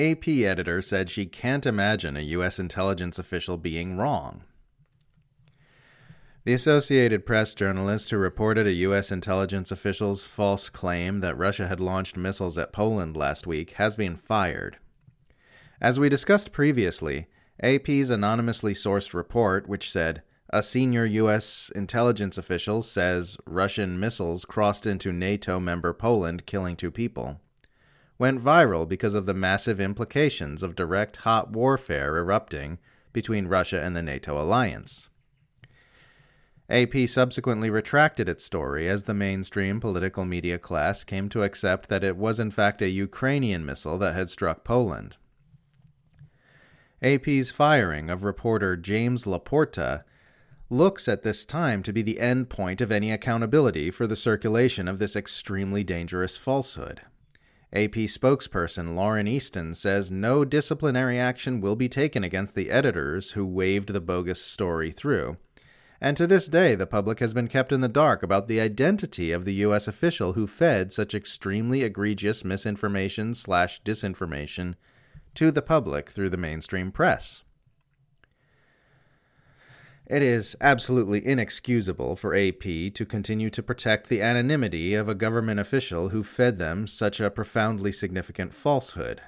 AP editor said she can't imagine a U.S. intelligence official being wrong. The Associated Press journalist who reported a U.S. intelligence official's false claim that Russia had launched missiles at Poland last week has been fired. As we discussed previously, AP's anonymously sourced report, which said, "A senior U.S. intelligence official says Russian missiles crossed into NATO member Poland, killing 2 people, went viral because of the massive implications of direct hot warfare erupting between Russia and the NATO alliance. AP subsequently retracted its story as the mainstream political media class came to accept that it was in fact a Ukrainian missile that had struck Poland. AP's firing of reporter James Laporta looks at this time to be the end point of any accountability for the circulation of this extremely dangerous falsehood. AP spokesperson Lauren Easton says no disciplinary action will be taken against the editors who waved the bogus story through, and to this day, the public has been kept in the dark about the identity of the U.S. official who fed such extremely egregious misinformation/disinformation to the public through the mainstream press. It is absolutely inexcusable for AP to continue to protect the anonymity of a government official who fed them such a profoundly significant falsehood.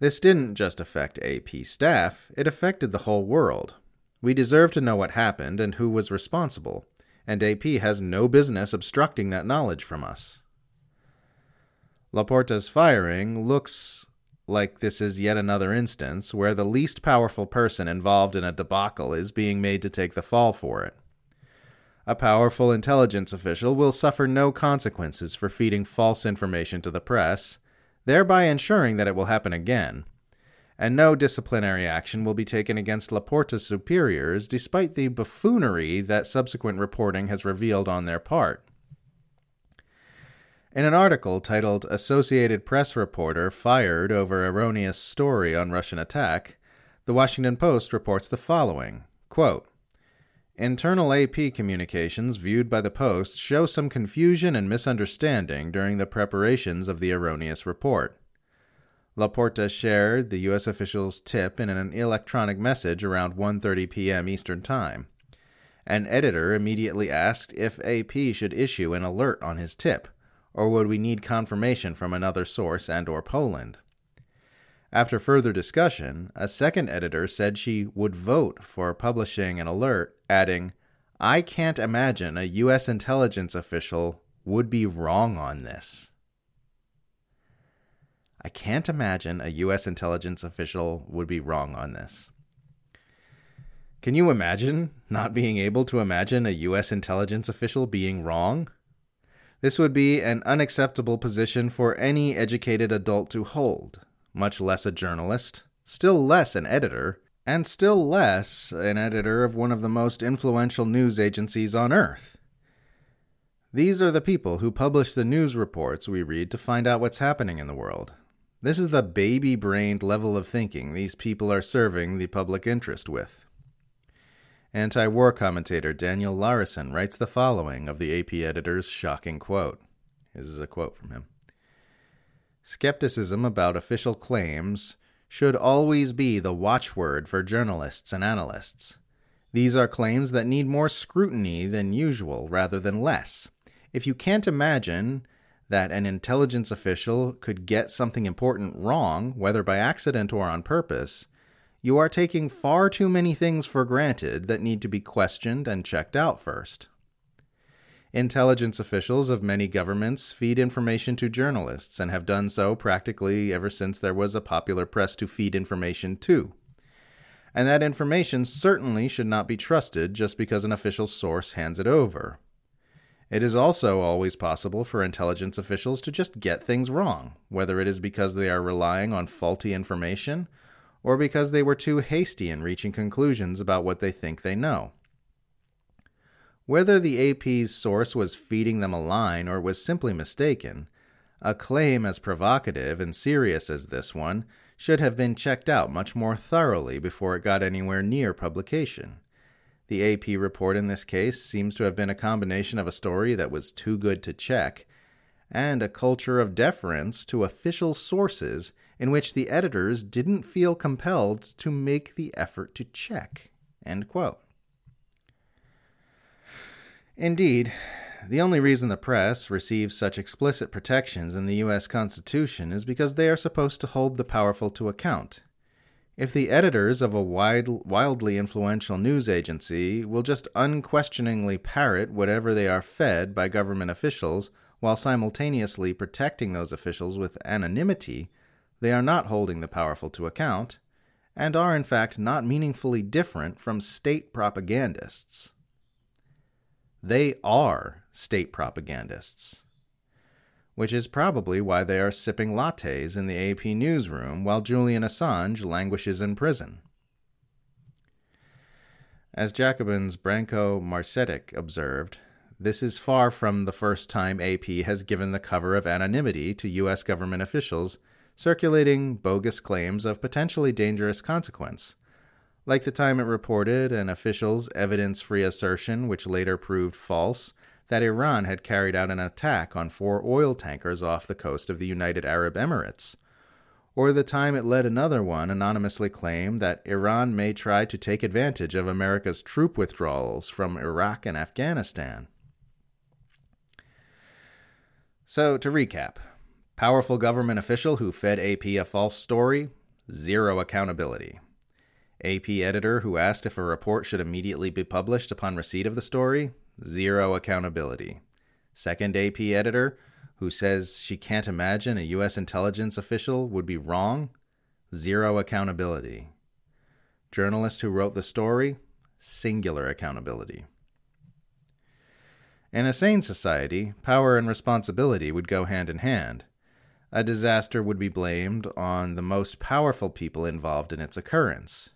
This didn't just affect AP staff, it affected the whole world. We deserve to know what happened and who was responsible, and AP has no business obstructing that knowledge from us. Laporta's firing looks like this is yet another instance where the least powerful person involved in a debacle is being made to take the fall for it. A powerful intelligence official will suffer no consequences for feeding false information to the press, thereby ensuring that it will happen again, and no disciplinary action will be taken against Laporta's superiors despite the buffoonery that subsequent reporting has revealed on their part. In an article titled "Associated Press Reporter Fired Over Erroneous Story on Russian Attack," the Washington Post reports the following, quote, "Internal AP communications viewed by the Post show some confusion and misunderstanding during the preparations of the erroneous report. Laporta shared the U.S. official's tip in an electronic message around 1:30 p.m. Eastern Time. An editor immediately asked if AP should issue an alert on his tip, or would we need confirmation from another source and/or Poland. After further discussion, a second editor said she would vote for publishing an alert, adding, 'I can't imagine a U.S. intelligence official would be wrong on this.'" I can't imagine a U.S. intelligence official would be wrong on this. Can you imagine not being able to imagine a U.S. intelligence official being wrong? This would be an unacceptable position for any educated adult to hold, much less a journalist, still less an editor, and still less an editor of one of the most influential news agencies on earth. These are the people who publish the news reports we read to find out what's happening in the world. This is the baby-brained level of thinking these people are serving the public interest with. Anti-war commentator Daniel Larison writes the following of the AP editor's shocking quote. This is a quote from him. "Skepticism about official claims should always be the watchword for journalists and analysts. These are claims that need more scrutiny than usual rather than less. If you can't imagine that an intelligence official could get something important wrong, whether by accident or on purpose, you are taking far too many things for granted that need to be questioned and checked out first. Intelligence officials of many governments feed information to journalists and have done so practically ever since there was a popular press to feed information to. And that information certainly should not be trusted just because an official source hands it over. It is also always possible for intelligence officials to just get things wrong, whether it is because they are relying on faulty information or because they were too hasty in reaching conclusions about what they think they know. Whether the AP's source was feeding them a line or was simply mistaken, a claim as provocative and serious as this one should have been checked out much more thoroughly before it got anywhere near publication. The AP report in this case seems to have been a combination of a story that was too good to check and a culture of deference to official sources in which the editors didn't feel compelled to make the effort to check, end quote. Indeed, the only reason the press receives such explicit protections in the U.S. Constitution is because they are supposed to hold the powerful to account. If the editors of a wildly influential news agency will just unquestioningly parrot whatever they are fed by government officials while simultaneously protecting those officials with anonymity, they are not holding the powerful to account, and are in fact not meaningfully different from state propagandists. They are state propagandists, which is probably why they are sipping lattes in the AP newsroom while Julian Assange languishes in prison. As Jacobin's Branko Marcetic observed, this is far from the first time AP has given the cover of anonymity to U.S. government officials circulating bogus claims of potentially dangerous consequence, like the time it reported an official's evidence-free assertion, which later proved false, that Iran had carried out an attack on 4 oil tankers off the coast of the United Arab Emirates, or the time it let another one anonymously claim that Iran may try to take advantage of America's troop withdrawals from Iraq and Afghanistan. So, to recap, powerful government official who fed AP a false story, zero accountability. AP editor who asked if a report should immediately be published upon receipt of the story, zero accountability. Second AP editor who says she can't imagine a U.S. intelligence official would be wrong, zero accountability. Journalist who wrote the story, singular accountability. In a sane society, power and responsibility would go hand in hand. A disaster would be blamed on the most powerful people involved in its occurrence.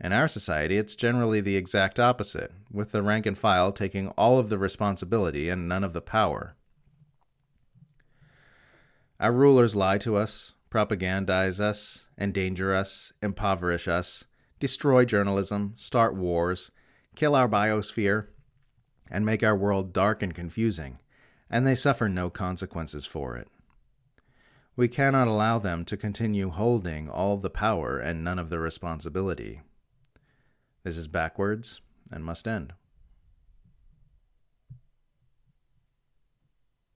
In our society, it's generally the exact opposite, with the rank and file taking all of the responsibility and none of the power. Our rulers lie to us, propagandize us, endanger us, impoverish us, destroy journalism, start wars, kill our biosphere, and make our world dark and confusing, and they suffer no consequences for it. We cannot allow them to continue holding all the power and none of the responsibility. This is backwards and must end.